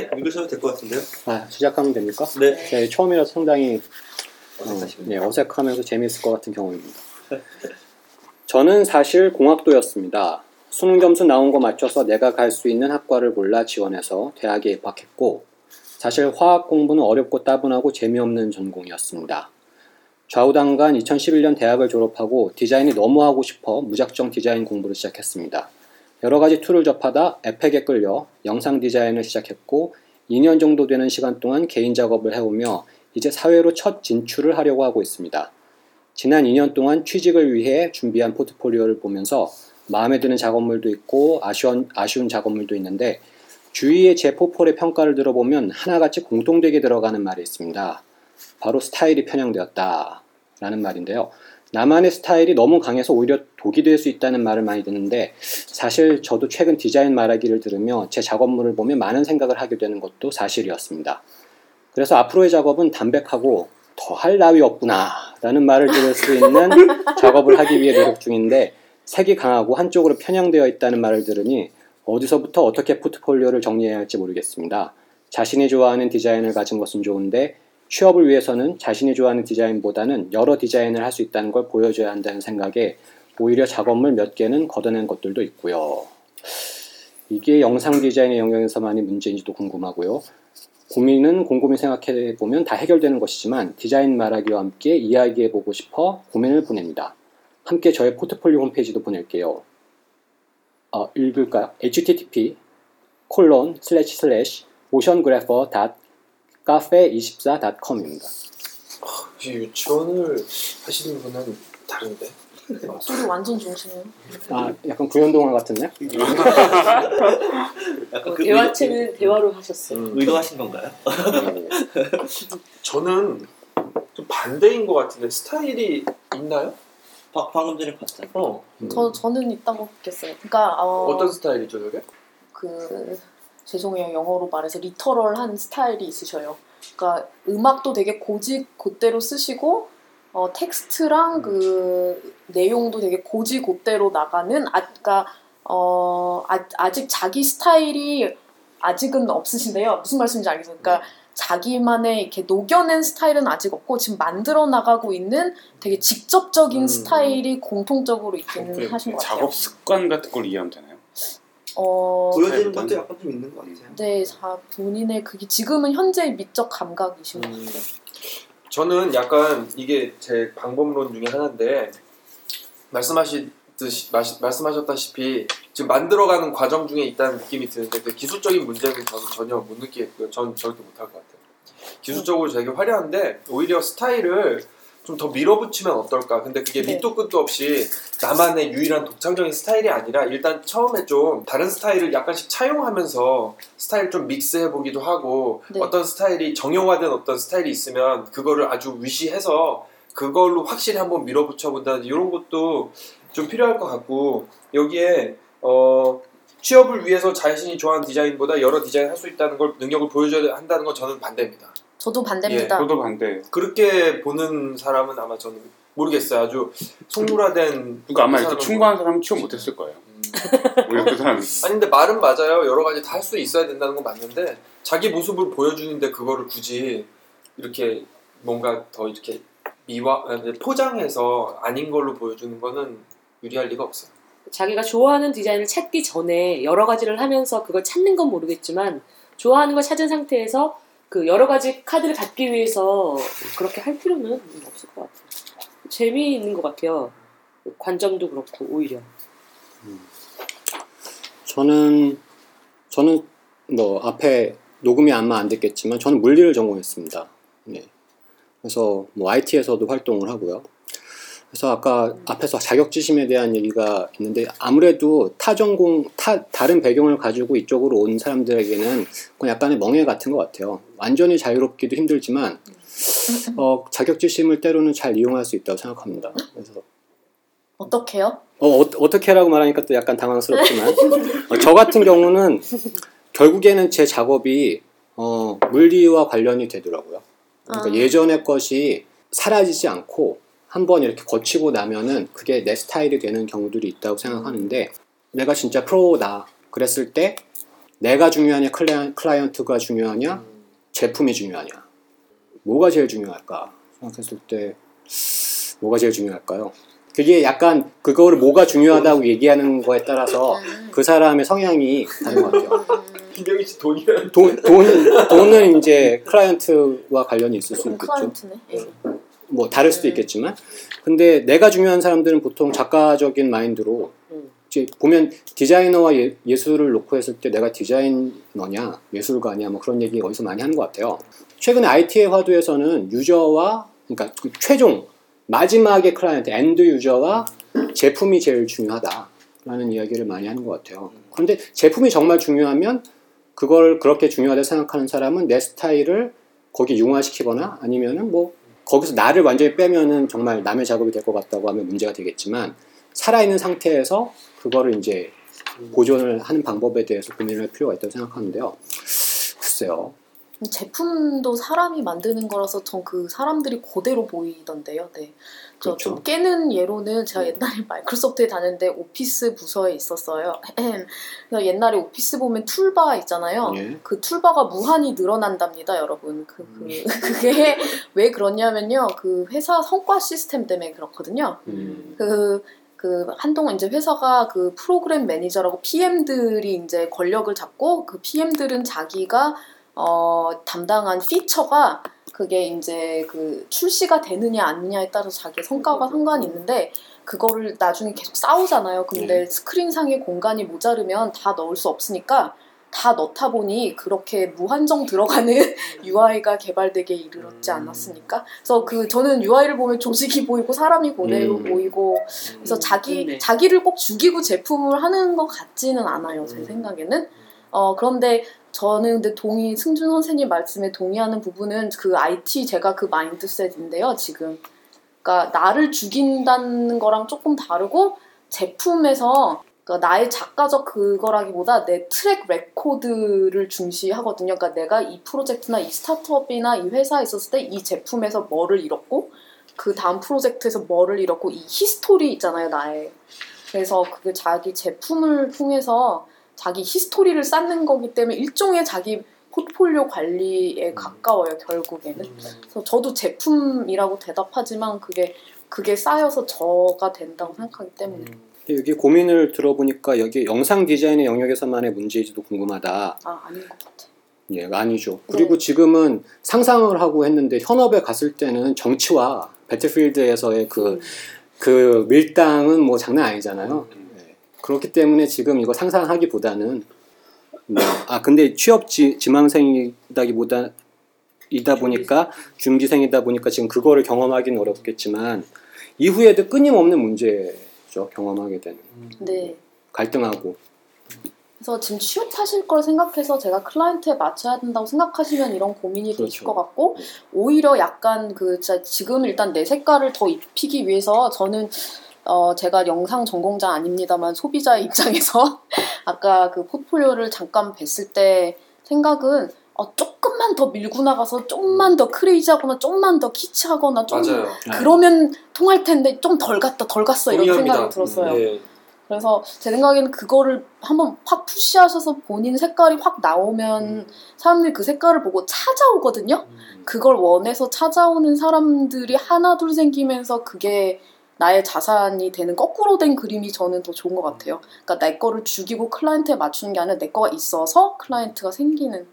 읽으셔도 될 것 같은데요. 아, 시작하면 됩니까? 네. 네, 처음이라서 상당히 어색하면서 재미있을 것 같은 경험입니다. 저는 사실 공학도였습니다. 수능 점수 나온 거 맞춰서 내가 갈 수 있는 학과를 골라 지원해서 대학에 입학했고, 사실 화학 공부는 어렵고 따분하고 재미없는 전공이었습니다. 좌우당간 2011년 대학을 졸업하고 디자인이 너무 하고 싶어 무작정 디자인 공부를 시작했습니다. 여러 가지 툴을 접하다 에펙에 끌려 영상 디자인을 시작했고 2년 정도 되는 시간 동안 개인 작업을 해오며 이제 사회로 첫 진출을 하려고 하고 있습니다. 지난 2년 동안 취직을 위해 준비한 포트폴리오를 보면서 마음에 드는 작업물도 있고 아쉬운 작업물도 있는데 주위의 제 포폴의 평가를 들어보면 하나같이 공통되게 들어가는 말이 있습니다. 바로 스타일이 편향되었다 라는 말인데요. 나만의 스타일이 너무 강해서 오히려 독이 될 수 있다는 말을 많이 듣는데, 사실 저도 최근 디자인 말하기를 들으며 제 작업물을 보며 많은 생각을 하게 되는 것도 사실이었습니다. 그래서 앞으로의 작업은 담백하고 더 할 나위 없구나 라는 말을 들을 수 있는 작업을 하기 위해 노력 중인데, 색이 강하고 한쪽으로 편향되어 있다는 말을 들으니 어디서부터 어떻게 포트폴리오를 정리해야 할지 모르겠습니다. 자신이 좋아하는 디자인을 가진 것은 좋은데 취업을 위해서는 자신이 좋아하는 디자인보다는 여러 디자인을 할 수 있다는 걸 보여줘야 한다는 생각에 오히려 작업물 몇 개는 걷어낸 것들도 있고요. 이게 영상 디자인의 영역에서만이 문제인지도 궁금하고요. 고민은 곰곰이 생각해보면 다 해결되는 것이지만 디자인 말하기와 함께 이야기해보고 싶어 고민을 보냅니다. 함께 저의 포트폴리오 홈페이지도 보낼게요. 읽을까요? http://oceangrapher.cafe24.com입니다. 유치원을 하시는 분은 다른데? 저도 완전 중심이에요. 약간 구연동화 같은데? 대화체는 대화로 하셨어요. 의도하신 건가요? 저는 좀 반대인 것 같은데 스타일이 있나요? 방금 전에 봤잖아요. 저는 있다고 했겠어요. 그러니까 어떤 스타일이죠, 저게? 죄송해요, 영어로 말해서 리터럴한 스타일이 있으셔요. 그러니까 음악도 되게 곧대로 쓰시고 텍스트랑 그 내용도 되게 곧대로 나가는 아직 자기 스타일이 아직은 없으신데요. 무슨 말씀인지 알겠어요. 그러니까 자기만의 이렇게 녹여낸 스타일은 아직 없고 지금 만들어 나가고 있는 되게 직접적인 스타일이 공통적으로 있기는 하신 것 같아요. 작업 습관 같은 걸 이해하면 되나요? 보여지는 것도 약간 좀 있는 것 같아요. 네, 본인의 그게 지금은 현재의 미적 감각이신 것 같아요. 저는 약간 이게 제 방법론 중에 하나인데, 말씀하셨다시피 지금 만들어가는 과정 중에 있다는 느낌이 드는데 그 기술적인 문제는 저는 전혀 못 느끼겠고요. 저는 절대 못할 것 같아요. 기술적으로 되게 화려한데 오히려 스타일을 좀 더 밀어붙이면 어떨까. 근데 그게 밑도 끝도 없이 나만의 유일한 독창적인 스타일이 아니라 일단 처음에 좀 다른 스타일을 약간씩 차용하면서 스타일 좀 믹스해보기도 하고, 어떤 스타일이 정형화된 어떤 스타일이 있으면 그거를 아주 위시해서 그걸로 확실히 한번 밀어붙여본다든지 이런 것도 좀 필요할 것 같고, 여기에 취업을 위해서 자신이 좋아하는 디자인보다 여러 디자인 할 수 있다는 걸 능력을 보여줘야 한다는 건 저는 반대입니다. 저도 반대입니다. 예, 저도 반대. 그렇게 보는 사람은 아마 저는 모르겠어요. 아주 송구라된. 그러니까 아마 이렇게 충고한 사람은 취업 못했을 거예요. 오히려 그 사람이. 아니 근데 말은 맞아요. 여러 가지 다 할 수 있어야 된다는 건 맞는데 자기 모습을 보여주는데 그거를 굳이 이렇게 뭔가 더 이렇게 포장해서 아닌 걸로 보여주는 거는 유리할 리가 없어요. 자기가 좋아하는 디자인을 찾기 전에 여러 가지를 하면서 그걸 찾는 건 모르겠지만 좋아하는 걸 찾은 상태에서 그 여러 가지 카드를 갖기 위해서 그렇게 할 필요는 없을 것 같아요. 재미있는 것 같아요. 관점도 그렇고 오히려. 저는 뭐 앞에 녹음이 아마 안 됐겠지만 저는 물리를 전공했습니다. 네. 그래서 뭐 IT에서도 활동을 하고요. 그래서 아까 앞에서 자격지심에 대한 얘기가 있는데, 아무래도 다른 배경을 가지고 이쪽으로 온 사람들에게는 약간의 멍해 같은 것 같아요. 완전히 자유롭기도 힘들지만 자격지심을 때로는 잘 이용할 수 있다고 생각합니다. 그래서 어떻게요? 어떻게라고 말하니까 또 약간 당황스럽지만 저 같은 경우는 결국에는 제 작업이 물리와 관련이 되더라고요. 그러니까 예전의 것이 사라지지 않고 한번 이렇게 거치고 나면은 그게 내 스타일이 되는 경우들이 있다고 생각하는데, 내가 진짜 프로다 그랬을 때 내가 중요하냐, 클라이언트가 중요하냐, 제품이 중요하냐. 뭐가 제일 중요할까? 생각했을 때 뭐가 제일 중요할까요? 그게 약간 그거를 뭐가 중요하다고 얘기하는 거에 따라서 그 사람의 성향이 다른 것 같아요. 김병희 씨 돈이라는 돈은 이제 클라이언트와 관련이 있을 수 있겠죠. 클라이언트네. 뭐 다를 수도 있겠지만, 근데 내가 중요한 사람들은 보통 작가적인 마인드로 이제 보면 디자이너와 예술을 놓고 했을 때 내가 디자이너냐 예술가냐 뭐 그런 얘기 어디서 많이 하는 것 같아요. 최근에 IT의 화두에서는 유저와, 그러니까 최종 마지막에 클라이언트, 엔드 유저와 제품이 제일 중요하다라는 이야기를 많이 하는 것 같아요. 그런데 제품이 정말 중요하면 그걸 그렇게 중요하다고 생각하는 사람은 내 스타일을 거기 융화시키거나 아니면은 뭐 거기서 나를 완전히 빼면은 정말 남의 작업이 될 것 같다고 하면 문제가 되겠지만, 살아있는 상태에서 그거를 이제 보존을 하는 방법에 대해서 고민할 필요가 있다고 생각하는데요. 글쎄요. 제품도 사람이 만드는 거라서 전 그 사람들이 그대로 보이던데요. 네. 저 그렇죠. 좀 깨는 예로는 제가 옛날에 마이크로소프트에 다녔는데 오피스 부서에 있었어요. 옛날에 오피스 보면 툴바 있잖아요. 예. 그 툴바가 무한히 늘어난답니다, 여러분. 그게 왜 그러냐면요. 그 회사 성과 시스템 때문에 그렇거든요. 그 한동안 이제 회사가 그 프로그램 매니저라고 PM들이 이제 권력을 잡고, 그 PM들은 자기가 담당한 피처가 그게 이제 그 출시가 되느냐 아니냐에 따라서 자기 성과가 상관이 있는데, 그거를 나중에 계속 싸우잖아요. 근데 스크린상의 공간이 모자르면 다 넣을 수 없으니까 다 넣다 보니 그렇게 무한정 들어가는 UI가 개발되게 이르렀지 않았습니까? 그래서 그 저는 UI를 보면 조직이 보이고 사람이 그대로 보이고, 그래서 자기를 꼭 죽이고 제품을 하는 것 같지는 않아요, 제 생각에는. 그런데 저는 근데 승준 선생님 말씀에 동의하는 부분은 그 IT, 제가 그 마인드셋인데요, 지금. 그러니까 나를 죽인다는 거랑 조금 다르고, 제품에서 그러니까 나의 작가적 그거라기보다 내 트랙 레코드를 중시하거든요. 그러니까 내가 이 프로젝트나 이 스타트업이나 이 회사에 있었을 때 이 제품에서 뭐를 잃었고, 그 다음 프로젝트에서 뭐를 잃었고, 이 히스토리 있잖아요, 나의. 그래서 그게 자기 제품을 통해서 자기 히스토리를 쌓는 거기 때문에 일종의 자기 포트폴리오 관리에 가까워요, 결국에는. 그래서 저도 제품이라고 대답하지만 그게 쌓여서 저가 된다고 생각하기 때문에. 여기 고민을 들어보니까 여기 영상 디자인의 영역에서만의 문제인지도 궁금하다. 아, 아닌 것 같아. 예, 아니죠. 그리고 네. 지금은 상상을 하고 했는데, 현업에 갔을 때는 정치와 배틀필드에서의 그 밀당은 뭐 장난 아니잖아요. 그렇기 때문에 지금 이거 상상하기보다는 근데 준비생이다 보니까 지금 그거를 경험하기는 어렵겠지만, 이후에도 끊임없는 문제죠, 경험하게 되는. 네. 갈등하고. 그래서 지금 취업하실 걸 생각해서 제가 클라이언트에 맞춰야 된다고 생각하시면 이런 고민이 되실 것 같고, 오히려 약간 진짜 지금 일단 내 색깔을 더 입히기 위해서 저는 제가 영상 전공자 아닙니다만 소비자의 입장에서 아까 그 포트폴리오를 잠깐 뵀을 때 생각은 조금만 더 밀고 나가서 조금만 더 크레이지하거나 조금만 더 키치하거나 좀 그러면 통할 텐데 좀 덜 갔어 동의합니다. 이런 생각이 들었어요. 네. 그래서 제 생각에는 그거를 한번 확 푸시하셔서 본인 색깔이 확 나오면 사람들이 그 색깔을 보고 찾아오거든요. 그걸 원해서 찾아오는 사람들이 하나 둘 생기면서 그게 나의 자산이 되는, 거꾸로 된 그림이 저는 더 좋은 것 같아요. 그러니까 내 거를 죽이고 클라이언트에 맞추는 게 아니라 내 거가 있어서 클라이언트가 생기는.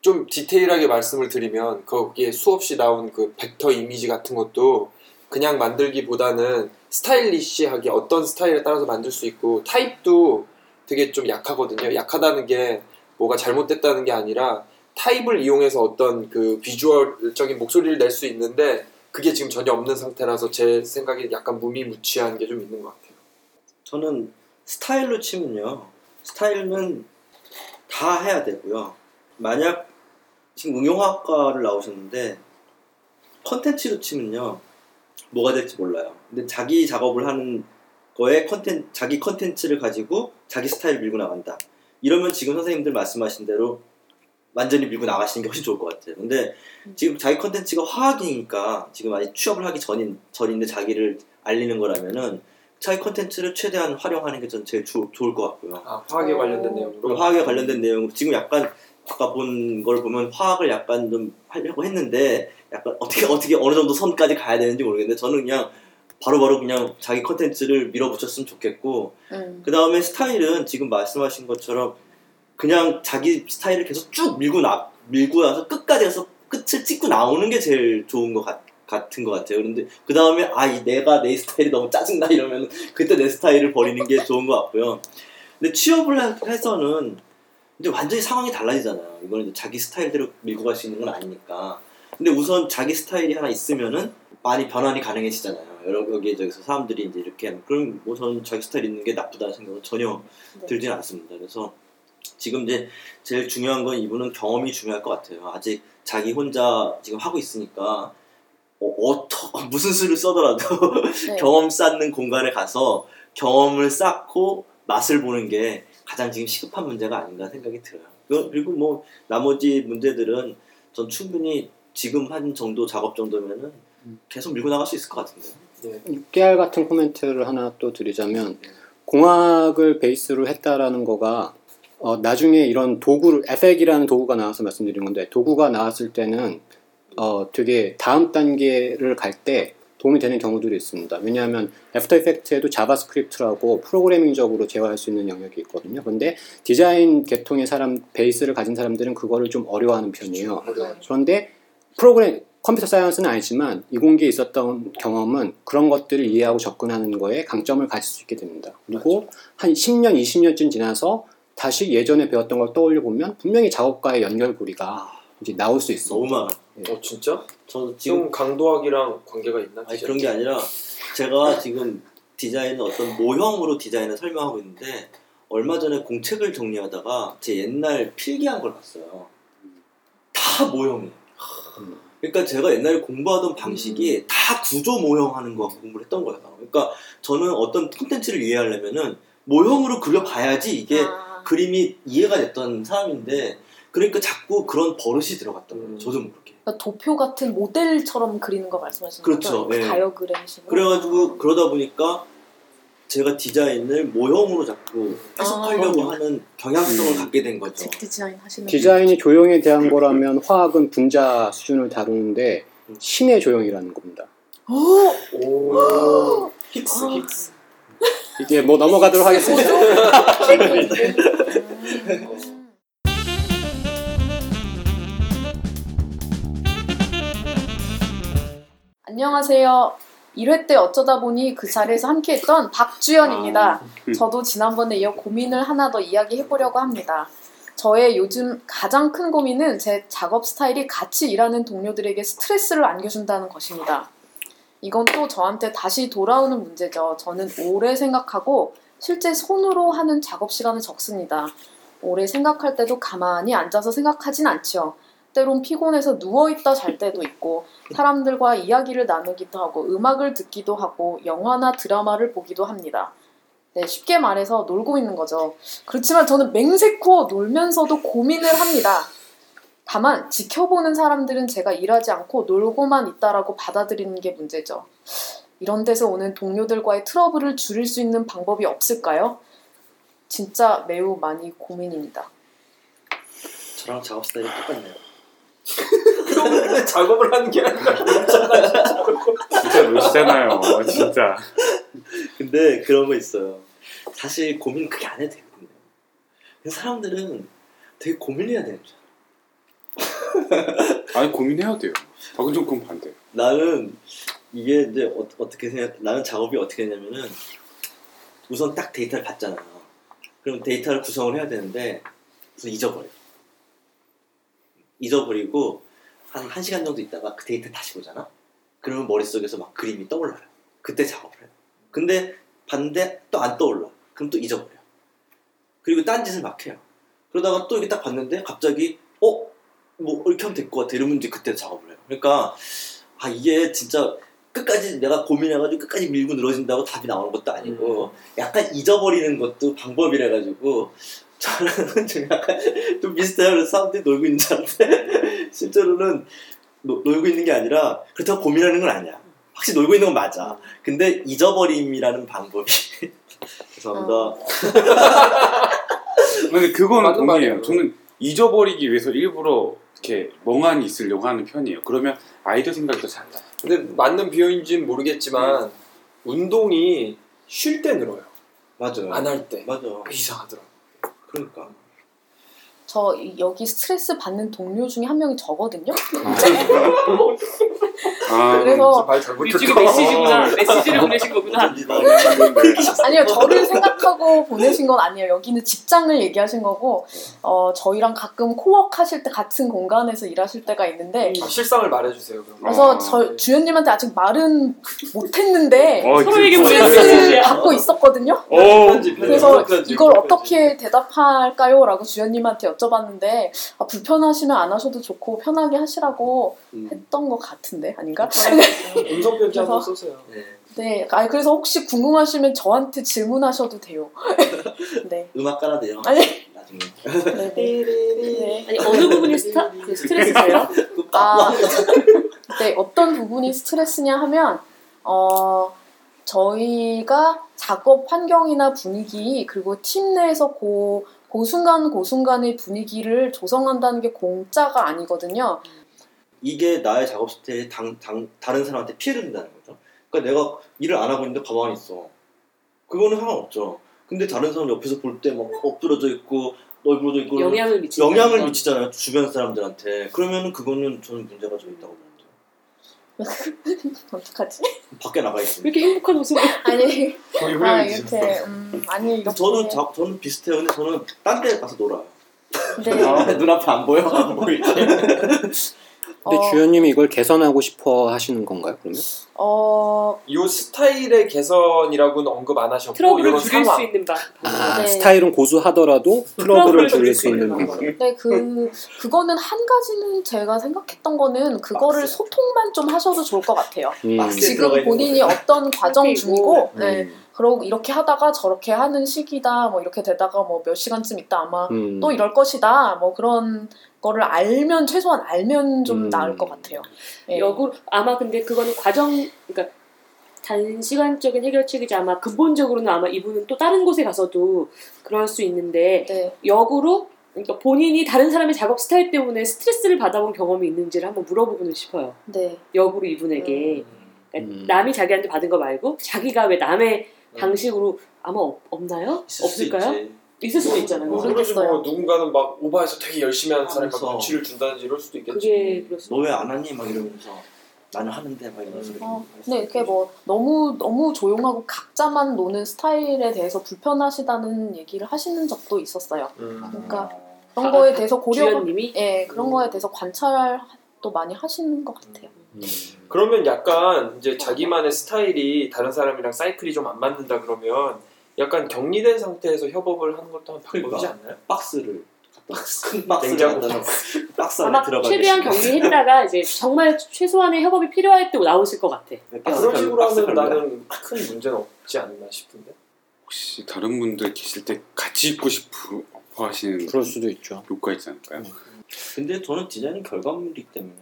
좀 디테일하게 말씀을 드리면, 거기에 수없이 나온 그 벡터 이미지 같은 것도 그냥 만들기보다는 스타일리시하게 어떤 스타일에 따라서 만들 수 있고, 타입도 되게 좀 약하거든요. 약하다는 게 뭐가 잘못됐다는 게 아니라 타입을 이용해서 어떤 그 비주얼적인 목소리를 낼 수 있는데, 그게 지금 전혀 없는 상태라서 제 생각에 약간 무미무치한 게 좀 있는 것 같아요. 저는 스타일로 치면요, 스타일은 다 해야 되고요. 만약 지금 응용학과를 나오셨는데 컨텐츠로 치면요, 뭐가 될지 몰라요. 근데 자기 작업을 하는 거에 자기 컨텐츠를 가지고 자기 스타일 밀고 나간다. 이러면 지금 선생님들 말씀하신 대로 완전히 밀고 나가시는 게 훨씬 좋을 것 같아요. 근데 지금 자기 컨텐츠가 화학이니까, 지금 아직 취업을 하기 전인데 자기를 알리는 거라면은 차이 콘텐츠를 최대한 활용하는 게 전 제일 좋을 것 같고요. 아, 화학에 관련된 내용으로? 화학에 관련된 내용. 지금 약간 아까 본 걸 보면 화학을 약간 좀 하려고 했는데 약간 어떻게 어느 정도 선까지 가야 되는지 모르겠는데 저는 그냥 바로바로 그냥 자기 컨텐츠를 밀어붙였으면 좋겠고 그 다음에 스타일은 지금 말씀하신 것처럼 그냥 자기 스타일을 계속 쭉 밀고 나서 끝까지 가서 끝을 찍고 나오는 게 제일 좋은 것 같은 것 같아요. 그런데 그 다음에 내가 내 스타일이 너무 짜증나 이러면 그때 내 스타일을 버리는 게 좋은 것 같고요. 근데 취업을 해서는 근데 완전히 상황이 달라지잖아요. 이거는 자기 스타일대로 밀고 갈 수 있는 건 아니니까. 근데 우선 자기 스타일이 하나 있으면은 많이 변환이 가능해지잖아요. 여기저기서 사람들이 이제 이렇게 하면 그럼 뭐 저는 자기 스타일 있는 게 나쁘다는 생각은 전혀 들진 않습니다. 그래서 지금 이제 제일 중요한 건 이분은 경험이 중요할 것 같아요. 아직 자기 혼자 지금 하고 있으니까 무슨 수를 써더라도 네. 경험 쌓는 공간에 가서 경험을 쌓고 맛을 보는 게 가장 지금 시급한 문제가 아닌가 생각이 들어요. 그리고 뭐 나머지 문제들은 전 충분히 지금 한 정도 작업 정도면은 계속 밀고 나갈 수 있을 것 같은데. 네. 6개월 같은 코멘트를 하나 또 드리자면 공학을 베이스로 했다라는 거가 나중에 이런 도구를 FX이라는 도구가 나와서 말씀드린 건데 도구가 나왔을 때는 되게 다음 단계를 갈 때 도움이 되는 경우들이 있습니다. 왜냐하면 애프터 이펙트에도 자바스크립트라고 프로그래밍적으로 제어할 수 있는 영역이 있거든요. 그런데 디자인 계통의 베이스를 가진 사람들은 그거를 좀 어려워하는 편이에요. 그런데 컴퓨터 사이언스는 아니지만 이공계에 있었던 경험은 그런 것들을 이해하고 접근하는 거에 강점을 가질 수 있게 됩니다. 그리고 한 10년, 20년쯤 지나서 다시 예전에 배웠던 걸 떠올려 보면 분명히 작업과의 연결고리가 이제 나올 수 있어. 너무 많아. 예. 진짜? 저 지금 강도학이랑 관계가 있나? 아니 그런 게 아니라 제가 지금 디자인을 어떤 모형으로 디자인을 설명하고 있는데 얼마 전에 공책을 정리하다가 제 옛날 필기한 걸 봤어요. 다 모형이에요. 그러니까 제가 옛날에 공부하던 방식이 다 구조 모형하는 거 공부를 했던 거예요. 그러니까 저는 어떤 콘텐츠를 이해하려면은 모형으로 그려봐야지 이게 그림이 이해가 됐던 사람인데 그러니까 자꾸 그런 버릇이 들어갔던 거예요. 저도 모르게. 그러니까 도표 같은 모델처럼 그리는 거 말씀하시는 거죠? 그렇죠. 네. 다이어그램식으로. 그래가지고 그러다 보니까 제가 디자인을 모형으로 자꾸 해석하려고 하는 경향성을 갖게 된 거죠. 디자인 하시는 디자인이 조형에 대한 거라면 화학은 분자 수준을 다루는데 신의 조형이라는 겁니다. 오. 힙스. 이제 뭐 넘어가도록 하겠습니다. 안녕하세요. 1회 때 어쩌다 보니 그 자리에서 함께했던 박주연입니다. 저도 지난번에 이어 고민을 하나 더 이야기해보려고 합니다. 저의 요즘 가장 큰 고민은 제 작업 스타일이 같이 일하는 동료들에게 스트레스를 안겨준다는 것입니다. 이건 또 저한테 다시 돌아오는 문제죠. 저는 오래 생각하고 실제 손으로 하는 작업 시간은 적습니다. 오래 생각할 때도 가만히 앉아서 생각하진 않죠. 때론 피곤해서 누워있다 잘 때도 있고 사람들과 이야기를 나누기도 하고 음악을 듣기도 하고 영화나 드라마를 보기도 합니다. 네, 쉽게 말해서 놀고 있는 거죠. 그렇지만 저는 맹세코 놀면서도 고민을 합니다. 다만 지켜보는 사람들은 제가 일하지 않고 놀고만 있다라고 받아들이는 게 문제죠. 이런 데서 오는 동료들과의 트러블을 줄일 수 있는 방법이 없을까요? 진짜 매우 많이 고민입니다. 저랑 작업 스타일이 똑같네요. 그럼 작업을 하는 게 아니라 진짜 놀시잖아요. 진짜. 근데 그런 거 있어요. 사실 고민 크게 안 해도 되거든요. 사람들은 되게 고민해야 되는 줄 알아요. 아니 고민해야 돼요. 박은정 그건 반대예요. 나는 이게 이제 어떻게 생각? 나는 작업이 어떻게 되냐면은 우선 딱 데이터를 받잖아요. 그럼 데이터를 구성을 해야 되는데 우선 잊어버리고 한 시간 정도 있다가 그 데이터 다시 보잖아? 그러면 머릿속에서 막 그림이 떠올라요. 그때 작업을 해요. 근데 봤는데 또 안 떠올라. 그럼 또 잊어버려. 그리고 딴 짓을 막 해요. 그러다가 또 이렇게 딱 봤는데 갑자기 뭐 이렇게 하면 될 것 같아. 이러면 이제 그때 작업을 해요. 그러니까 이게 진짜 끝까지 내가 고민해가지고 끝까지 밀고 늘어진다고 답이 나오는 것도 아니고 약간 잊어버리는 것도 방법이라가지고 저는 좀 약간 좀 비슷해요. 그래서 사람들이 놀고 있는 줄 알았는데 실제로는 놀고 있는 게 아니라 그렇다고 고민하는 건 아니야. 확실히 놀고 있는 건 맞아. 근데 잊어버림이라는 방법이 죄송합니다. 근데 그건 동의해요. 저는 잊어버리기 위해서 일부러 이렇게 멍하니 있으려고 하는 편이에요. 그러면 아이들 생각이 더 잘 나. 근데 맞는 비용인지는 모르겠지만 운동이 쉴 때 늘어요. 맞아요. 안 할 때. 맞아. 이상하더라고. 그러니까. 저 여기 스트레스 받는 동료 중에 한 명이 저거든요. 그래서 지금 메시지구나. 메시지를 보내신 거구나. 아니요, 저를 생각하고 보내신 건 아니에요. 여기는 직장을 얘기하신 거고, 저희랑 가끔 코워크 하실 때 같은 공간에서 일하실 때가 있는데. 아, 실상을 말해주세요. 그럼. 그래서 저 주연님한테 아직 말은 못했는데 서로에게 스트레스를 받고 있었거든요. 그래서 이걸 어떻게 대답할까요?라고 주연님한테 여쭤봤는데 아, 불편하시면 안 하셔도 좋고 편하게 하시라고 했던 것 같은데 아닌가? 음성 편지 한번 써세요. 네, 아 그래서 혹시 궁금하시면 저한테 질문하셔도 돼요. 네. 음악 깔아 돼요. 아니 나중에. 네. 아니 어느 부분이 스트레스세요? 아, 네, 어떤 부분이 스트레스냐 하면 저희가 작업 환경이나 분위기 그리고 팀 내에서 그 순간의 분위기를 조성한다는 게 공짜가 아니거든요. 이게 나의 작업 스타일이 다른 사람한테 피해를 준다는 거죠. 그러니까 내가 일을 안 하고 있는데 가만히 있어. 그거는 상관없죠. 근데 다른 사람 옆에서 볼 때 막 엎드러져 있고 널브러져 있고 영향을 미치잖아요. 주변 사람들한테. 그러면 그거는 저는 문제가 좀 있다고 봅니다. 어떡하지? 밖에 나가 있습니다. 이렇게 행복한 모습. 아니. 아 이렇게 아니 이렇게. 저는 비슷해요. 근데 저는 딴 데 가서 놀아요. 네. 눈앞에 안 보여. 뭐 이렇게. 근데 주연님이 이걸 개선하고 싶어 하시는 건가요? 그러면? 이 스타일의 개선이라고는 언급 안 하셨고 트러블을 줄일 수 있는 방. 아, 네. 스타일은 고수하더라도 트러블을 줄일 수 있는 방. 네, 그거는 한 가지는 제가 생각했던 거는 그거를 맞습니다. 소통만 좀 하셔도 좋을 것 같아요. 지금 본인이 어떤 과정 중이고, 네. 그러고 이렇게 하다가 저렇게 하는 시기다, 뭐 이렇게 되다가 뭐 몇 시간쯤 있다 아마 또 이럴 것이다, 뭐 그런. 거를 알면 최소한 알면 좀 나을 것 같아요. 예. 아마 근데 그거는 그러니까 단시간적인 해결책이지 아마 근본적으로는 아마 이분은 또 다른 곳에 가서도 그럴 수 있는데 네. 역으로 그러니까 본인이 다른 사람의 작업 스타일 때문에 스트레스를 받아본 경험이 있는지를 한번 물어보고는 싶어요. 네. 역으로 이분에게 그러니까 남이 자기한테 받은 거 말고 자기가 왜 남의 방식으로 아마 없나요? 없을까요? 있지. 있을 수도 있잖아요. 모르겠어요. 뭐 누군가는 막 오바해서 되게 열심히 하는 사람이 막 눈치를 준다든지 이럴 수도 있겠지. 너 왜 안 하니? 막 이러면서 나는 하는데 막 이러면서. 근데 이렇게 뭐 너무 조용하고 각자만 노는 스타일에 대해서 불편하시다는 얘기를 하시는 적도 있었어요. 그러니까 그런 거에 대해서 그런 거에 대해서 관찰도 많이 하시는 것 같아요. 그러면 약간 이제 자기만의 스타일이 다른 사람이랑 사이클이 좀 안 맞는다 그러면. 약간 격리된 상태에서 협업을 하는 것도 한 방법이지 않나요? 박스 안에 들어가서 최대한 격리했다가 이제 정말 최소한의 협업이 필요할 때 나오실 것 같아. 네, 그런 식으로 하면 나는 큰 문제는 없지 않나 싶은데. 혹시 다른 분들 계실 때 같이 입고 싶어 하시는 그럴 수도 있죠. 효과 있지 않을까요? 근데 저는 디자인 결과물이기 때문에.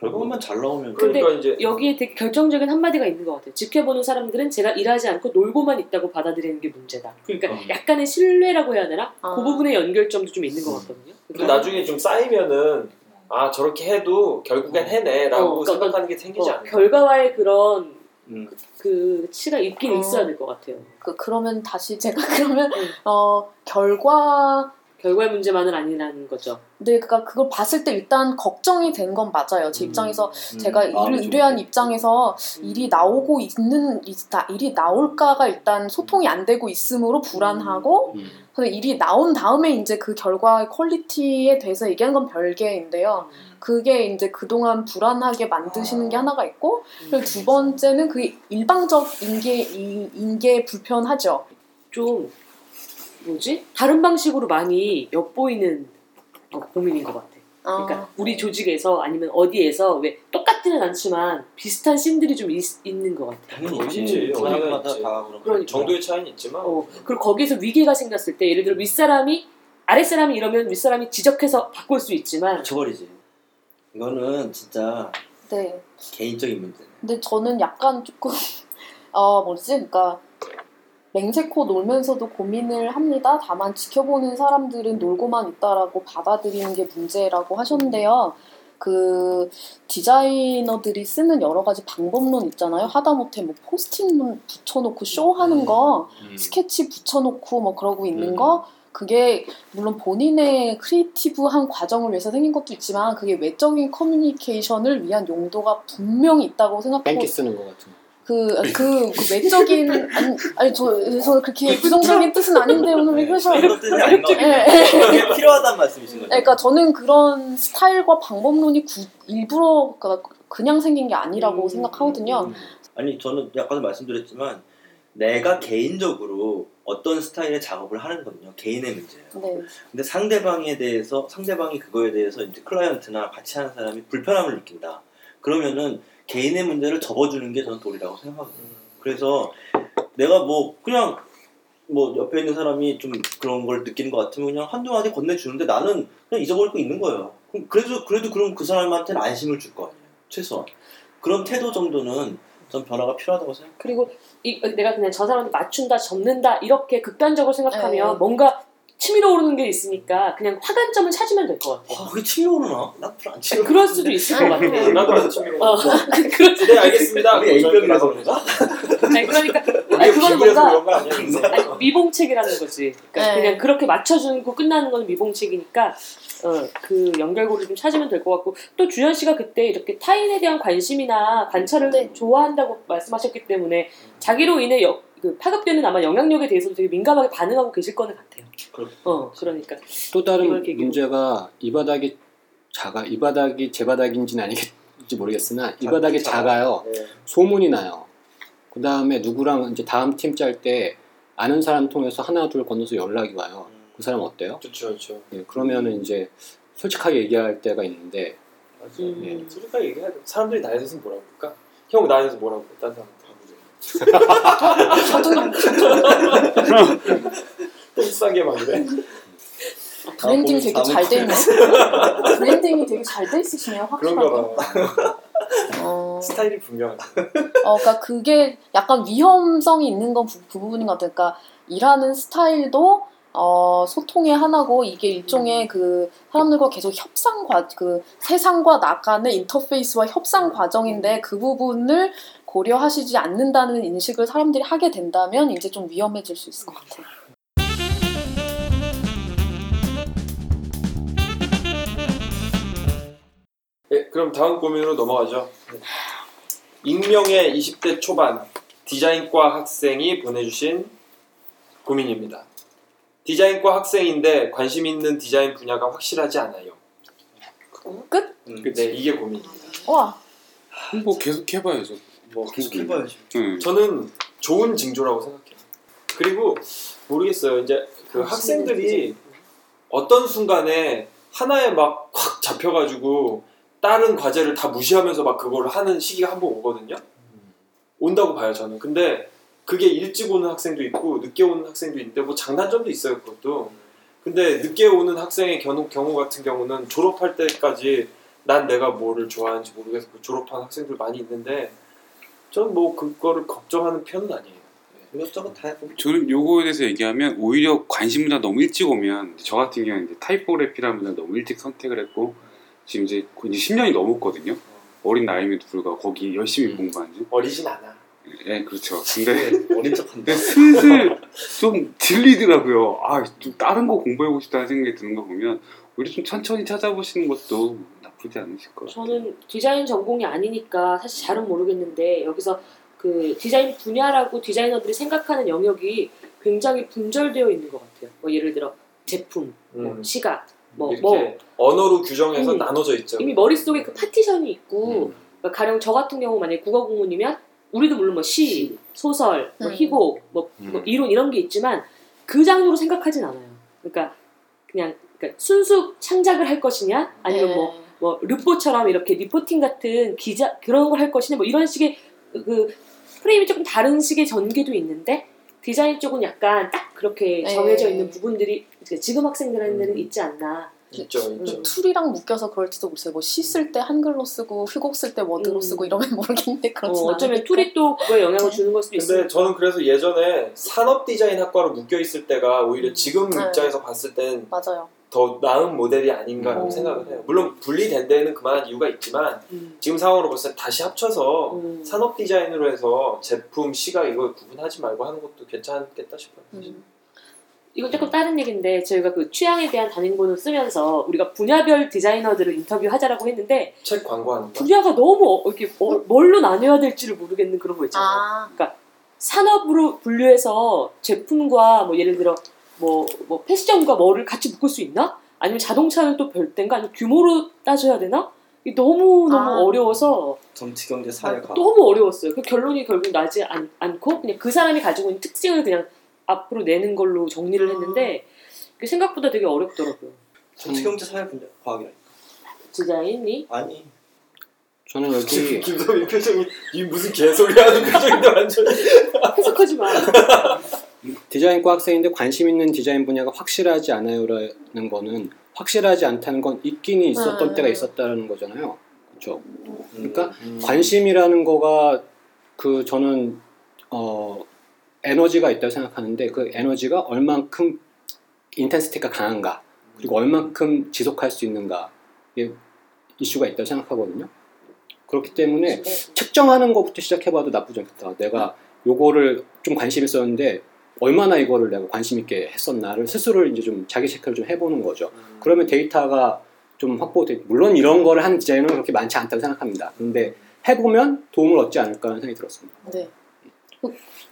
결과만 잘 나오면 근데 그러니까 이제 여기에 되게 결정적인 한마디가 있는 것 같아요. 지켜보는 사람들은 제가 일하지 않고 놀고만 있다고 받아들이는 게 문제다. 그러니까 약간의 신뢰라고 해야 되나? 그 부분의 연결점도 좀 있는 것 같거든요. 그러니까 나중에 좀 쌓이면은 아 저렇게 해도 결국엔 해내라고 그러니까 생각하는 게 생기지 않아요. 결과와의 그런 그 치가 있긴 있어야 될 것 같아요. 그러면 다시 제가 결과의 문제만은 아니라는 거죠. 네, 그러니까 그걸 봤을 때 일단 걱정이 된 건 맞아요. 제 입장에서 제가 일을 의뢰한 입장에서 일이 나올까가 일단 소통이 안 되고 있으므로 불안하고 근데 일이 나온 다음에 이제 그 결과의 퀄리티에 대해서 얘기하는 건 별개인데요. 그게 이제 그동안 불안하게 만드시는 게 하나가 있고 그리고 두 번째는 그게 일방적인 게 불편하죠. 좀 다른 방식으로 많이 엿보이는 고민인 것 같아. 그러니까 우리 조직에서 아니면 어디에서 왜 똑같지는 않지만 비슷한 씬들이 좀 있는 것 같아. 당연히 있지. 어디마다 다 그런 정도의 차이는 있지만. 그리고 거기에서 위기가 생겼을 때 예를 들어 윗사람이 아랫사람이 이러면 윗사람이 지적해서 바꿀 수 있지만. 저버리지. 이거는 진짜 개인적인 문제네. 근데 저는 약간 조금 그러니까 맹세코 놀면서도 고민을 합니다. 다만 지켜보는 사람들은 놀고만 있다라고 받아들이는 게 문제라고 하셨는데요. 그 디자이너들이 쓰는 여러 가지 방법론 있잖아요. 하다못해 뭐 포스팅문 붙여놓고 쇼하는 거, 스케치 붙여놓고 뭐 그러고 있는 거. 그게 물론 본인의 크리에이티브한 과정을 위해서 생긴 것도 있지만 그게 외적인 커뮤니케이션을 위한 용도가 분명히 있다고 생각하고. 뺑기 쓰는 것 같은. 그 외적인 아니 저 그렇게 부정적인 뜻은 아닌데 오늘 이것이 그런 뜻이 아닌 것 같아요. 필요하단 말씀이신 거죠. 그러니까 저는 그런 스타일과 방법론이 일부러 그냥 생긴 게 아니라고 생각하거든요. 아니 저는 약간 말씀드렸지만 내가 개인적으로 어떤 스타일의 작업을 하는 건요 개인의 문제예요. 네. 근데 상대방이 그거에 대해서 이제 클라이언트나 같이 하는 사람이 불편함을 느낀다. 그러면은 개인의 문제를 접어주는 게 저는 도리라고 생각하거든요. 그래서 내가 뭐 그냥 뭐 옆에 있는 사람이 좀 그런 걸 느끼는 것 같으면 그냥 한두 마디 건네주는데 나는 그냥 잊어버리고 있는 거예요. 그럼 그래도 그럼 그 사람한테는 안심을 줄 거 아니에요. 최소한. 그런 태도 정도는 전 변화가 필요하다고 생각해요. 그리고 내가 그냥 저 사람한테 맞춘다, 접는다 이렇게 극단적으로 생각하면 뭔가 치밀어 오르는 게 있으니까 그냥 화관점을 찾으면 될 것 같아요. 아, 그게 치밀어 오르나? 난 별로 안 치밀어 오르나? 그럴 수도 있을 것 같아요. 나도 안 치밀어 오르나? 네, 알겠습니다. 우리 A급이라서 그런가? 아니, 그러니까 아니, 그건 뭔가 아니, 미봉책이라는 거지. 그러니까 그냥 그렇게 맞춰주고 끝나는 건 미봉책이니까 그 연결고리를 좀 찾으면 될 것 같고 또 주현 씨가 그때 이렇게 타인에 대한 관심이나 관찰을 좋아한다고 말씀하셨기 때문에 자기로 인해 그 파급되는 아마 영향력에 대해서도 되게 민감하게 반응하고 계실 거는 같아요. 그러니까 또 다른 문제가 이 바닥이 작아, 이 바닥이 제 바닥인지는 아니겠지 모르겠으나 이 바닥이 작아요. 네. 소문이 나요. 그 다음에 누구랑 이제 다음 팀 짤 때 아는 사람 통해서 하나 둘 건너서 연락이 와요. 그 사람 어때요? 그렇죠. 예, 그러면은 이제 솔직하게 얘기할 때가 있는데 솔직하게 얘기해야 돼. 사람들이 나에 대해서 뭐라고 할까? 형 나에 대해서 뭐라고? 다른 사람. 또 비싼 게 많네. 브랜딩 되게 잘 돼 있네. 브랜딩이 되게 잘 돼 있으시네요. 확실하게. 스타일이 분명하다. 그러니까 그게 약간 위험성이 있는 건 그 부분인 것 같아요. 그러니까 일하는 스타일도 소통의 하나고 이게 일종의 그 사람들과 계속 그 세상과 나 간의 인터페이스와 협상 과정인데 그 부분을 고려하시지 않는다는 인식을 사람들이 하게 된다면 이제 좀 위험해질 수 있을 것 같아요. 네, 그럼 다음 고민으로 넘어가죠. 익명의 20대 초반 디자인과 학생이 보내주신 고민입니다. 디자인과 학생인데 관심 있는 디자인 분야가 확실하지 않아요. 끝? 네, 이게 고민입니다. 와. 뭐 계속 해봐야죠. 저는 좋은 징조라고 생각해요. 그리고 모르겠어요. 이제 그 학생들이 어떤 순간에 하나에 막 확 잡혀가지고 다른 과제를 다 무시하면서 막 그걸 하는 시기가 한번 오거든요. 온다고 봐요, 저는. 근데 그게 일찍 오는 학생도 있고 늦게 오는 학생도 있는데 뭐 장단점도 있어요, 그것도. 근데 늦게 오는 학생의 경우 같은 경우는 졸업할 때까지 난 내가 뭐를 좋아하는지 모르겠어. 졸업한 학생들 많이 있는데 저는 뭐 그거를 걱정하는 편은 아니에요. 이것저것 다 해보면. 저는 요거에 대해서 얘기하면 오히려 관심 분야 너무 일찍 오면 저 같은 경우는 이제 타이포그래피라는 분야 너무 일찍 선택을 했고 지금 이제 10년이 넘었거든요. 어린 나이임에도 불구하고 거기 열심히 공부한 지. 어리진 않아. 예, 그렇죠. 근데 어린 척한다. 슬슬 좀 질리더라고요. 아, 좀 다른 거 공부해보고 싶다는 생각이 드는 거 보면 오히려 좀 천천히 찾아보시는 것도 그렇지 않으실 것 같아요. 저는 디자인 전공이 아니니까 사실 잘은 모르겠는데 여기서 그 디자인 분야라고 디자이너들이 생각하는 영역이 굉장히 분절되어 있는 것 같아요. 뭐 예를 들어 제품, 뭐 시각, 뭐 언어로 규정해서 나눠져 있죠. 이미 머릿속에 그 파티션이 있고 가령 저 같은 경우 만약에 국어 공문이면 우리도 물론 뭐 시, 소설, 뭐 희곡, 뭐 이론 이런 게 있지만 그 장르로 생각하진 않아요. 그러니까 그냥 순수 창작을 할 것이냐 아니면 뭐 르포처럼 이렇게 리포팅 같은 기자 그런 걸 할 것이냐 뭐 이런 식의 그 프레임이 조금 다른 식의 전개도 있는데 디자인 쪽은 약간 딱 그렇게 정해져 있는 부분들이 지금 학생들한테는 있지 않나 있죠. 툴이랑 묶여서 그럴지도 모르겠어요. 뭐 시 쓸 때 한글로 쓰고 휴곡 쓸 때 워드로 쓰고 이러면 모르겠는데 그렇지 않아요. 어쩌면 툴이 또 그거에 영향을 주는 걸 수도 있어요. 근데 저는 그래서 예전에 산업 디자인 학과로 묶여 있을 때가 오히려 지금 입장에서 봤을 땐 맞아요. 더 나은 모델이 아닌가라고 생각을 해요. 물론 분리된 데는 그만한 이유가 있지만 지금 상황으로 벌써 다시 합쳐서 산업 디자인으로 해서 제품, 시각 이걸 구분하지 말고 하는 것도 괜찮겠다 싶어요. 이건 조금 다른 얘기인데 저희가 그 취향에 대한 단행본을 쓰면서 우리가 분야별 디자이너들을 인터뷰하자라고 했는데 책 광고하는 거 분야가 너무 이렇게 뭘로 나뉘어야 될지를 모르겠는 그런 거 있잖아요. 그러니까 산업으로 분류해서 제품과 뭐 예를 들어 뭐 패션과 뭐를 같이 묶을 수 있나? 아니면 자동차는 또 별땐가? 아니면 규모로 따져야 되나? 이게 너무너무 어려워서 정치경제 사회가 너무 어려웠어요. 그 결론이 결국 나지 않고 그냥 그 사람이 가지고 있는 특징을 그냥 앞으로 내는 걸로 정리를 했는데 그게 생각보다 되게 어렵더라고요. 정치경제 사회 분야 과학이라니까. 디자인이? 아니 저는 여기 김도민 표정이 이 무슨 개소리 하는 표정인데 완전히 해석하지 마. 디자인과 학생인데 관심 있는 디자인 분야가 확실하지 않아요라는 거는 확실하지 않다는 건 있긴 있었던 때가 있었다는 거잖아요. 그렇죠? 그러니까 관심이라는 거가 그 저는 에너지가 있다고 생각하는데 그 에너지가 얼만큼 인텐시티가 강한가 그리고 얼만큼 지속할 수 있는가 이게 이슈가 있다고 생각하거든요. 그렇기 때문에 측정하는 것부터 시작해봐도 나쁘지 않겠다. 내가 요거를 좀 관심 있었는데 얼마나 이거를 내가 관심 있게 했었나를 스스로 이제 좀 자기 체크를 좀 해보는 거죠. 그러면 데이터가 좀 확보돼. 물론 이런 거를 하는 디자인은 그렇게 많지 않다고 생각합니다. 근데 해보면 도움을 얻지 않을까 하는 생각이 들었습니다. 네.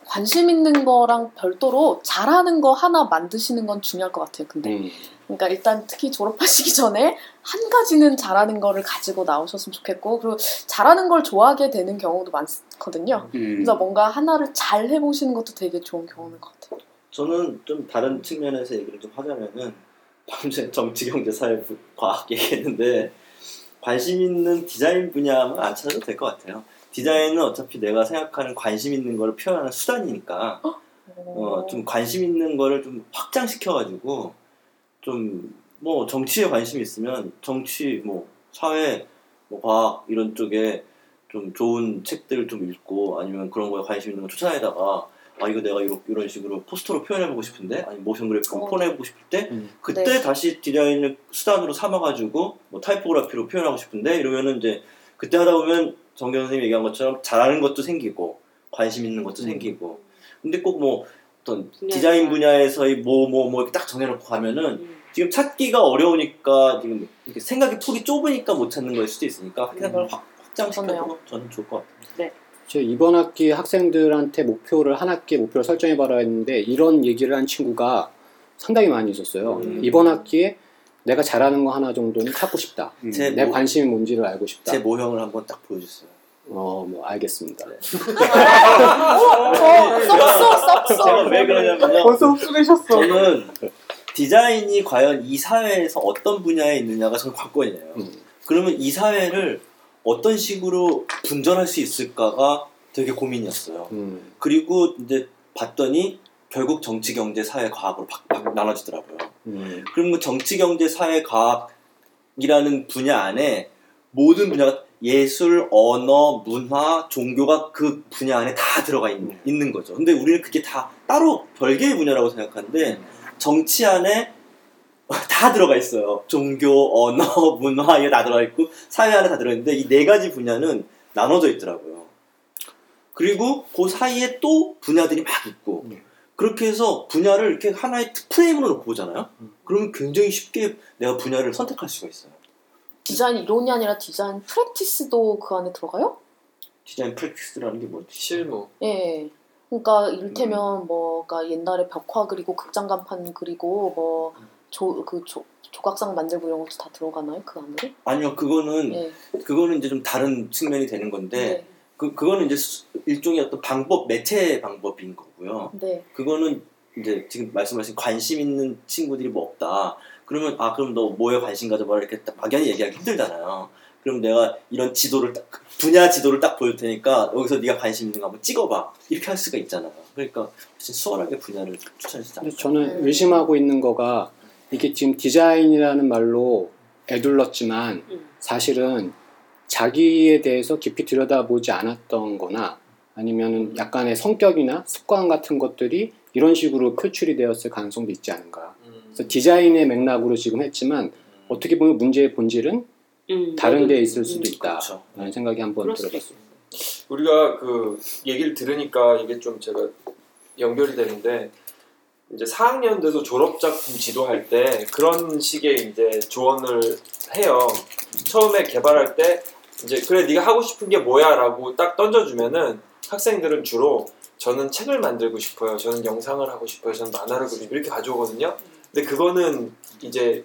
관심 있는 거랑 별도로 잘하는 거 하나 만드시는 건 중요할 것 같아요. 근데 그러니까 일단 특히 졸업하시기 전에 한 가지는 잘하는 거를 가지고 나오셨으면 좋겠고 그리고 잘하는 걸 좋아하게 되는 경우도 많거든요. 그래서 뭔가 하나를 잘 해보시는 것도 되게 좋은 경험인 것 같아요. 저는 좀 다른 측면에서 얘기를 좀 하자면은 방금 정치, 경제, 사회, 과학 얘기했는데 관심 있는 디자인 분야만 안 찾아도 될 것 같아요. 디자인은 어차피 내가 생각하는 관심 있는 거를 표현하는 수단이니까 좀 관심 있는 거를 좀 확장시켜가지고 좀 뭐 정치에 관심이 있으면 정치, 뭐 사회, 뭐 과학 이런 쪽에 좀 좋은 책들을 좀 읽고 아니면 그런 거에 관심 있는 거 쫓아내다가 아 이거 내가 이런 식으로 포스터로 표현해보고 싶은데 아니 모션 그래픽으로 표현해보고 싶을 때 그때 네. 다시 디자인을 수단으로 삼아가지고 뭐 타이포그래피로 표현하고 싶은데 이러면은 이제 그때 하다 보면 정경 선생님이 얘기한 것처럼 잘하는 것도 생기고 관심 있는 것도 생기고 근데 꼭 뭐 어떤 디자인 분야에서의 뭐 이렇게 딱 정해놓고 가면은 지금 찾기가 어려우니까 지금 이렇게 생각의 폭이 좁으니까 못 찾는 거일 수도 있으니까 생각을 확장시켜도 저는 좋을 것 같아요. 네. 저 이번 학기 학생들한테 목표를 한 학기에 목표를 설정해봐라 했는데 이런 얘기를 한 친구가 상당히 많이 있었어요. 이번 학기에 내가 잘하는 거 하나 정도는 찾고 싶다. 내 관심이 뭔지를 알고 싶다. 제 모형을 한번 딱 보여주세요. 뭐 알겠습니다. 썩. 제가 왜 그러냐면요. 벌써 흡수되셨어. 저는 디자인이 과연 이 사회에서 어떤 분야에 있느냐가 저는 관건이에요. 그러면 이 사회를 어떤 식으로 분절할 수 있을까가 되게 고민이었어요. 그리고 이제 봤더니 결국 정치, 경제, 사회, 과학으로 팍팍 나눠지더라고요. 그럼 뭐 정치, 경제, 사회, 과학이라는 분야 안에 모든 분야가 예술, 언어, 문화, 종교가 그 분야 안에 다 들어가 있는 거죠. 근데 우리는 그게 다 따로 별개의 분야라고 생각하는데 정치 안에 다 들어가 있어요. 종교, 언어, 문화 이거 다 들어가 있고 사회 안에 다 들어있는데 이 네 가지 분야는 나눠져 있더라고요. 그리고 그 사이에 또 분야들이 막 있고 그렇게 해서 분야를 이렇게 하나의 프레임으로 놓고 보잖아요. 그러면 굉장히 쉽게 내가 분야를 선택할 수가 있어요. 디자인 이론이 아니라 디자인 프랙티스도 그 안에 들어가요? 디자인 프랙티스라는 게 뭐지? 실무. 예. 그러니까 이를테면 그러니까 옛날에 벽화 그리고 극장 간판 그리고 조각상 만들고 이런 것도 다 들어가나요? 그 안에? 아니요. 그거는 이제 좀 다른 측면이 되는 건데. 네. 그거는 이제 일종의 어떤 방법, 매체 방법인 거고요. 네. 그거는 이제 지금 말씀하신 관심 있는 친구들이 뭐 없다. 그러면, 그럼 너 뭐에 관심 가져봐라. 이렇게 딱 막연히 얘기하기 힘들잖아요. 그럼 내가 이런 지도를 딱, 분야 지도를 딱 보여줄 테니까 여기서 네가 관심 있는 거 한번 찍어봐. 이렇게 할 수가 있잖아요. 그러니까 훨씬 수월하게 분야를 추천해주지 않을까. 저는 의심하고 있는 거가 이게 지금 디자인이라는 말로 애둘렀지만 사실은 자기에 대해서 깊이 들여다보지 않았던 거나 아니면 약간의 성격이나 습관 같은 것들이 이런 식으로 표출이 되었을 가능성도 있지 않은가. 그래서 디자인의 맥락으로 지금 했지만 어떻게 보면 문제의 본질은 다른 데에 있을 수도 있다라는 그렇죠. 생각이 한번 들어봤습니다. 우리가 그 얘기를 들으니까 이게 좀 제가 연결이 되는데 이제 4학년 돼서 졸업작품 지도할 때 그런 식의 이제 조언을 해요. 처음에 개발할 때 이제 그래 네가 하고 싶은 게 뭐야 라고 딱 던져주면은 학생들은 주로 저는 책을 만들고 싶어요, 저는 영상을 하고 싶어요, 저는 만화를 그리고 이렇게 가져오거든요. 근데 그거는 이제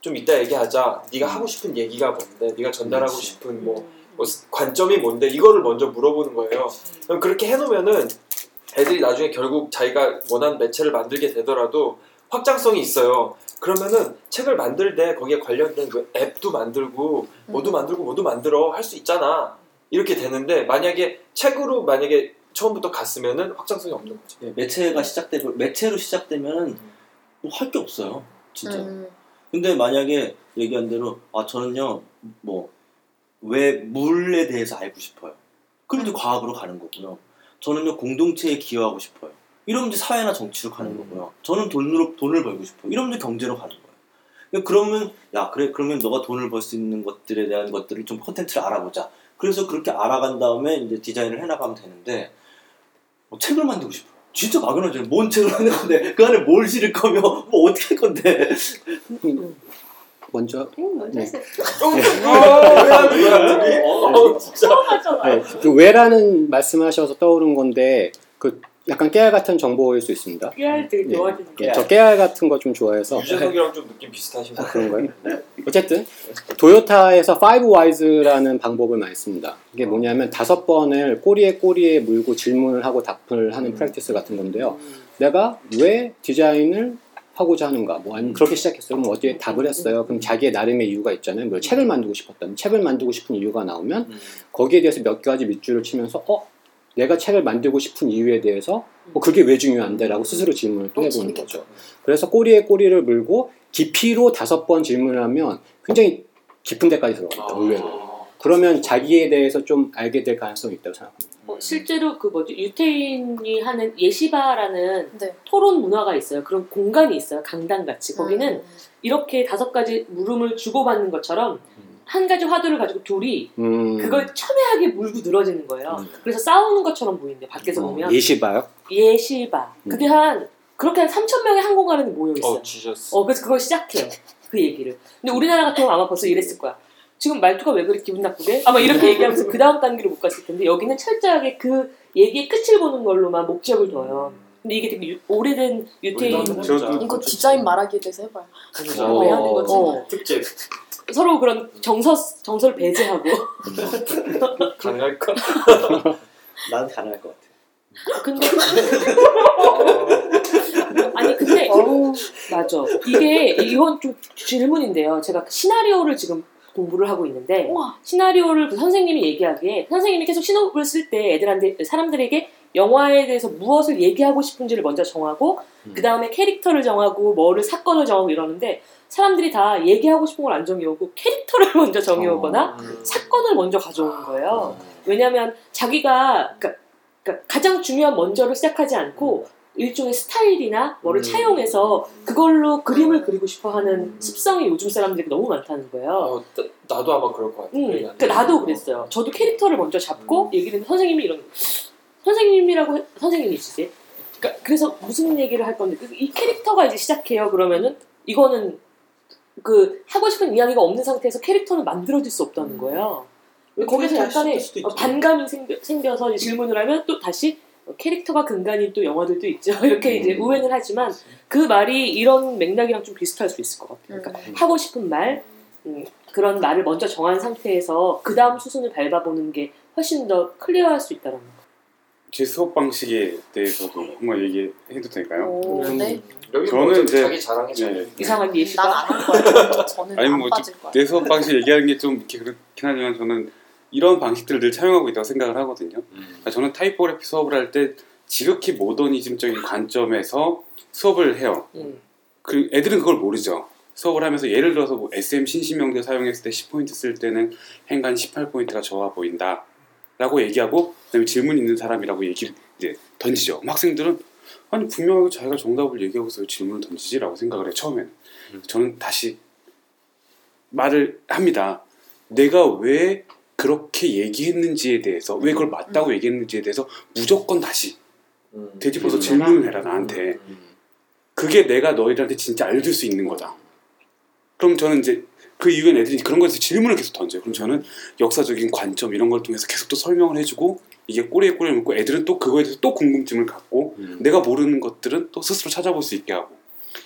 좀 이따 얘기하자, 네가 하고 싶은 얘기가 뭔데, 네가 전달하고 싶은 뭐 관점이 뭔데, 이거를 먼저 물어보는 거예요. 그럼 그렇게 해놓으면은 애들이 나중에 결국 자기가 원하는 매체를 만들게 되더라도 확장성이 있어요. 그러면은 책을 만들 때 거기에 관련된 그 앱도 만들고 뭐도 만들고 뭐도 만들어 할 수 있잖아. 이렇게 되는데 만약에 책으로 만약에 처음부터 갔으면은 확장성이 없는 거죠. 네, 매체가 시작되고 매체로 시작되면은 뭐 할 게 없어요, 진짜. 근데 만약에 얘기한 대로 아 저는요 뭐 왜 물에 대해서 알고 싶어요. 그래도 과학으로 가는 거고요. 저는요 공동체에 기여하고 싶어요. 이러면 이제 사회나 정치로 가는 거고요. 저는 돈을 벌고 싶어요. 이러면 이제 경제로 가는 거예요. 그러면 야 그래 그러면 너가 돈을 벌 수 있는 것들에 대한 것들을 좀 콘텐츠를 알아보자. 그래서 그렇게 알아간 다음에 이제 디자인을 해나가면 되는데 뭐 책을 만들고 싶어요. 진짜 막연하죠. 뭔 책을 하는 건데 그 안에 뭘 실을 거며 뭐 어떻게 할 건데. 먼저. 네. 그 왜라는 말씀하셔서 떠오른 건데 그 약간 깨알 같은 정보일 수 있습니다. 깨알 되게 좋아하시는 거예요. 저 깨알 같은 거 좀 좋아해서. 유재석이랑 좀 느낌 비슷하신가요? 아, 그런 거예요. 어쨌든 도요타에서 5 Why라는 방법을 많이 씁니다. 이게 뭐냐면 5번을 꼬리에 물고 질문을 하고 답을 하는 프랙티스 같은 건데요. 내가 왜 디자인을 하고자 하는가, 뭐 아니면 그렇게 시작했어요. 그럼 어디에 답을 했어요. 그럼 자기의 나름의 이유가 있잖아요. 뭐 책을 만들고 싶었다면 책을 만들고 싶은 이유가 나오면 거기에 대해서 몇 가지 밑줄을 치면서 내가 책을 만들고 싶은 이유에 대해서 뭐 그게 왜 중요한데? 라고 스스로 질문을 또 해보는 거죠. 그래서 꼬리에 꼬리를 물고 깊이로 5번 질문을 하면 굉장히 깊은 데까지 들어갑니다. 의외로. 그러면 자기에 대해서 좀 알게 될 가능성이 있다고 생각합니다. 실제로 그 유태인이 하는 예시바라는 토론 문화가 있어요. 그런 공간이 있어요. 강당같이. 거기는 이렇게 5가지 물음을 주고받는 것처럼 한 가지 화두를 가지고 둘이 그걸 첨예하게 물고 늘어지는 거예요. 그래서 싸우는 것처럼 보이는데 밖에서 보면. 예시바요? 예시바. 그게 그렇게 한 3,000명의 한 공간에 모여있어요. 그래서 그걸 시작해요. 그 얘기를. 근데 우리나라 같은 경우는 아마 벌써 이랬을 거야. 지금 말투가 왜 그렇게 기분 나쁘게? 아마 이렇게 얘기하면서 그 다음 단계로 못 갔을 텐데 여기는 철저하게 그 얘기의 끝을 보는 걸로만 목적을 둬요. 근데 이게 되게 오래된 유태인 이거 디자인 말하기에 대해서 해봐요. 왜 하는 거지? 특집. 서로 그런 정서를 배제하고. 가능할까? 난 가능할 것 같아. 근데 아니 근데 맞아. 이건 좀 질문인데요. 제가 시나리오를 지금 공부를 하고 있는데 우와. 시나리오를 그 선생님이 얘기하기에 선생님이 계속 신호를 쓸 때 애들한테 사람들에게 영화에 대해서 무엇을 얘기하고 싶은지를 먼저 정하고 그 다음에 캐릭터를 정하고 사건을 정하고 이러는데 사람들이 다 얘기하고 싶은 걸 안 정해오고 캐릭터를 먼저 정해오거나 사건을 먼저 가져오는 거예요. 왜냐하면 자기가 그러니까 가장 중요한 먼저를 시작하지 않고 일종의 스타일이나 뭐를 차용해서 그걸로 그림을 그리고 싶어하는 습성이 요즘 사람들이 너무 많다는 거예요. 나도 아마 그럴 것 같아요. 그러니까 나도 그랬어요. 저도 캐릭터를 먼저 잡고 얘기를 선생님이 이런 선생님이시지. 그러니까 그래서 무슨 얘기를 할 건데 이 캐릭터가 이제 시작해요. 그러면은 이거는 그 하고 싶은 이야기가 없는 상태에서 캐릭터는 만들어질 수 없다는 거예요. 거기서 약간의 반감이 생겨서 질문을 하면 또 다시 캐릭터가 근간인 또 영화들도 있죠. 이렇게 이제 우회는 하지만 그 말이 이런 맥락이랑 좀 비슷할 수 있을 것 같아요. 그러니까 하고 싶은 말, 그런 말을 먼저 정한 상태에서 그 다음 수순을 밟아보는 게 훨씬 더 클리어할 수 있다는 거. 제 수업 방식에 대해서도 한번 얘기해도 될까요? 네. 저는 이제 자기 자랑이죠. 이상한 예시가 난 안 할 거야. 저는 아니, 안 빠질 거야. 내 수업 방식 얘기하는 게 좀 그렇긴 하지만 저는 이런 방식들을 늘 차용하고 있다고 생각을 하거든요. 그러니까 저는 타이포그래피 수업을 할 때 지극히 모더니즘적인 관점에서 수업을 해요. 그 애들은 그걸 모르죠. 수업을 하면서 예를 들어서 뭐 SM 신심명대 사용했을 때 10포인트 쓸 때는 행간 18포인트가 좋아 보인다 라고 얘기하고, 그다음에 질문 있는 사람이라고 얘기를 이제 던지죠. 학생들은 아니 분명하게 자기가 정답을 얘기하고서 질문을 던지지 라고 생각을 해요. 처음에는. 저는 다시 말을 합니다. 내가 왜 그렇게 얘기했는지에 대해서, 왜 그걸 맞다고 얘기했는지에 대해서 무조건 다시 되짚어서 질문을 해라 나한테. 그게 내가 너희들한테 진짜 알려줄 수 있는 거다. 그럼 저는 이제 그 이후엔 애들이 그런 거에서 질문을 계속 던져요. 그럼 저는 역사적인 관점 이런 걸 통해서 계속 또 설명을 해주고, 이게 꼬리에 꼬리를 묻고 애들은 또 그거에 대해서 또 궁금증을 갖고 내가 모르는 것들은 또 스스로 찾아볼 수 있게 하고,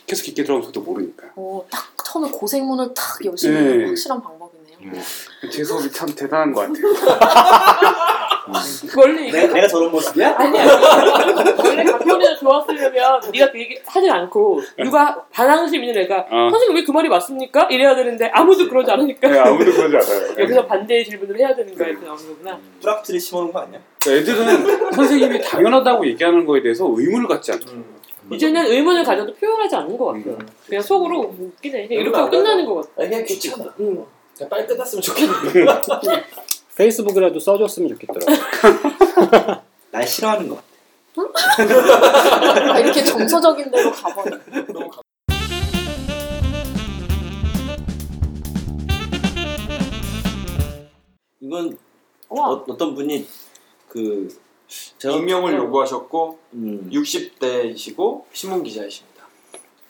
계속 깊게 들어가면 저도 모르니까. 오, 딱 처음에 고생문을 탁 열심히 하는 네. 확실한 방법이네요. 제 수업이 참 대단한 것 같아요. 원래 내가 저런 모습이야? 아니야. 원래 강평이를 좋았으려면 네가 그 얘기 하지 않고 누가 반항심 있는 애가 선생님 왜 그 말이 맞습니까? 이래야 되는데 아무도 그러지 않으니까. 네, 아무도 그러지 않아요. 여기서 반대의 질문을 해야 되는 거야. 이렇게 나오는 거구나. 뿌락트를 심어놓은 거 아니야? 애들은 선생님이 당연하다고 얘기하는 거에 대해서 의문을 갖지 않더라고요. 이제는 의문을 가져도 표현하지 않는 것 같아요. 그냥 속으로 웃기네. 그냥 이렇게 하고 끝나는 것 같아. 그냥 귀찮아. 그냥 빨리 끝났으면 좋겠는데. 페이스북이라도 써줬으면 좋겠더라고요. 날 싫어하는 것 같아. 아, 이렇게 정서적인 데로 가버려. 이건 어떤 분이 그 익명을 요구하셨고 60대이시고 신문기자이십니다.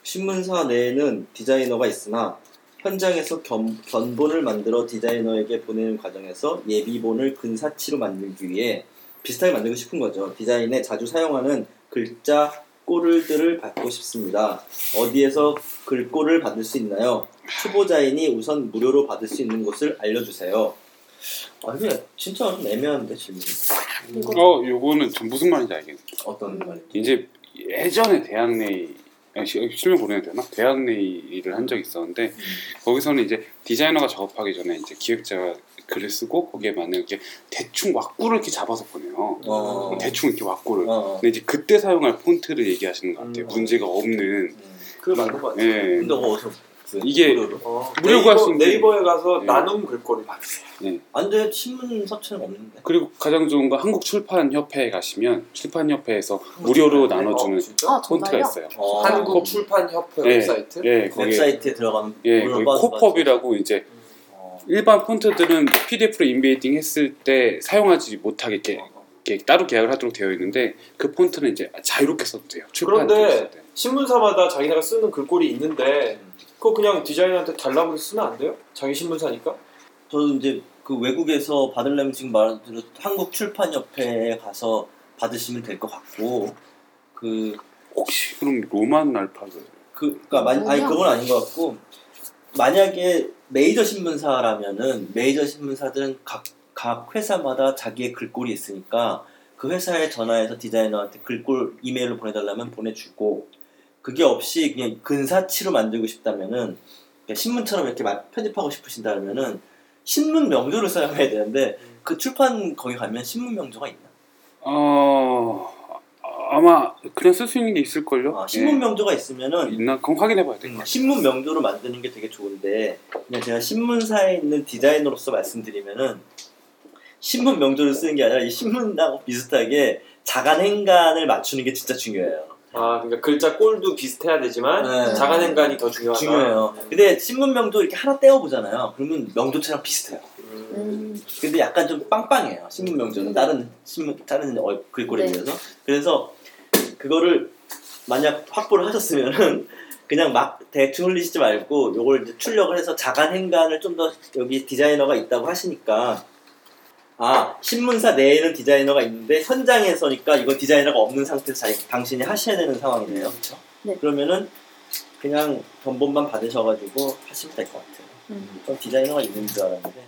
신문사 내에는 디자이너가 있으나 현장에서 견본을 만들어 디자이너에게 보내는 과정에서 예비본을 근사치로 만들기 위해 비슷하게 만들고 싶은 거죠. 디자인에 자주 사용하는 글자 꼬를들을 받고 싶습니다. 어디에서 글꼬를 받을 수 있나요? 초보자인이 우선 무료로 받을 수 있는 곳을 알려주세요. 아 근데 진짜 좀 애매한데 질문이. 요거는 전 무슨 말인지 알겠어요. 어떤 말인지. 이제 예전에 대학내에 실명 보내야 되나? 대학내일을 한 적이 있었는데 거기서는 이제 디자이너가 작업하기 전에 이제 기획자가 글을 쓰고 거기에 맞는 이렇게 대충 왁구를 이렇게 잡아서 보내요. 대충 이렇게 왁구를. 근데 이제 그때 사용할 폰트를 얘기하시는 것 같아요. 문제가 없는. 그걸 맞는 것 같아요. 예. 근데 어디서 이게 무료 구할 수 있는 네이버에 가서 예. 나눔 글꼴이 받으세요. 예. 안 돼 신문 서체는 없는데. 그리고 가장 좋은 건 한국 출판협회에 가시면 출판협회에서 무료로 나눠주는 폰트가 있어요. 한국 출판협회 웹사이트. 네, 웹사이트에 들어가면 코펍이라고 이제 일반 폰트들은 PDF로 인베이딩 했을 때 사용하지 못하게 따로 계약을 하도록 되어 있는데 그 폰트는 이제 자유롭게 써도 돼요. 그런데 신문사마다 자기네가 쓰는 글꼴이 있는데 그거 그냥 디자이너한테 달라고 쓰면 안 돼요? 자기 신문사니까? 저는 이제 그 외국에서 받으려면 지금 말한 대로 한국 출판협회에 가서 받으시면 될 것 같고 그 혹시 그럼 로만 알파벳? 아니 그건 아닌 것 같고 만약에 메이저 신문사라면은 메이저 신문사들은 각 회사마다 자기의 글꼴이 있으니까 그 회사에 전화해서 디자이너한테 글꼴 이메일로 보내달라면 보내주고 그게 없이 그냥 근사치로 만들고 싶다면은 신문처럼 이렇게 편집하고 싶으신다면은 신문 명조를 사용해야 되는데 그 출판 거기 가면 신문 명조가 있나? 아마 그냥 쓸 수 있는 게 있을걸요? 신문 명조가 있으면은 있나? 그럼 확인해봐야 될 것 같아요. 신문 명조로 만드는 게 되게 좋은데 그냥 제가 신문사에 있는 디자이너로서 말씀드리면은 신문 명조를 쓰는 게 아니라 이 신문하고 비슷하게 자간 행간을 맞추는 게 진짜 중요해요. 그러니까 글자 꼴도 비슷해야 되지만 자간 행간이 더 중요해요. 근데 신문 명조 이렇게 하나 떼어 보잖아요. 그러면 명조처럼 비슷해요. 근데 약간 좀 빵빵해요. 신문 명조는 다른 글꼴에 비해서. 그래서 그거를 만약 확보를 하셨으면은 그냥 막 대충 흘리시지 말고 요걸 이제 출력을 해서 자간 행간을 좀 더 여기 디자이너가 있다고 하시니까. 신문사 내에는 디자이너가 있는데 현장에서니까 이건 디자이너가 없는 상태에서 당신이 하셔야 되는 상황이네요. 그렇죠? 네. 그러면은 그냥 견본만 받으셔가지고 하시면 될 것 같아요. 전 디자이너가 있는 줄 알았는데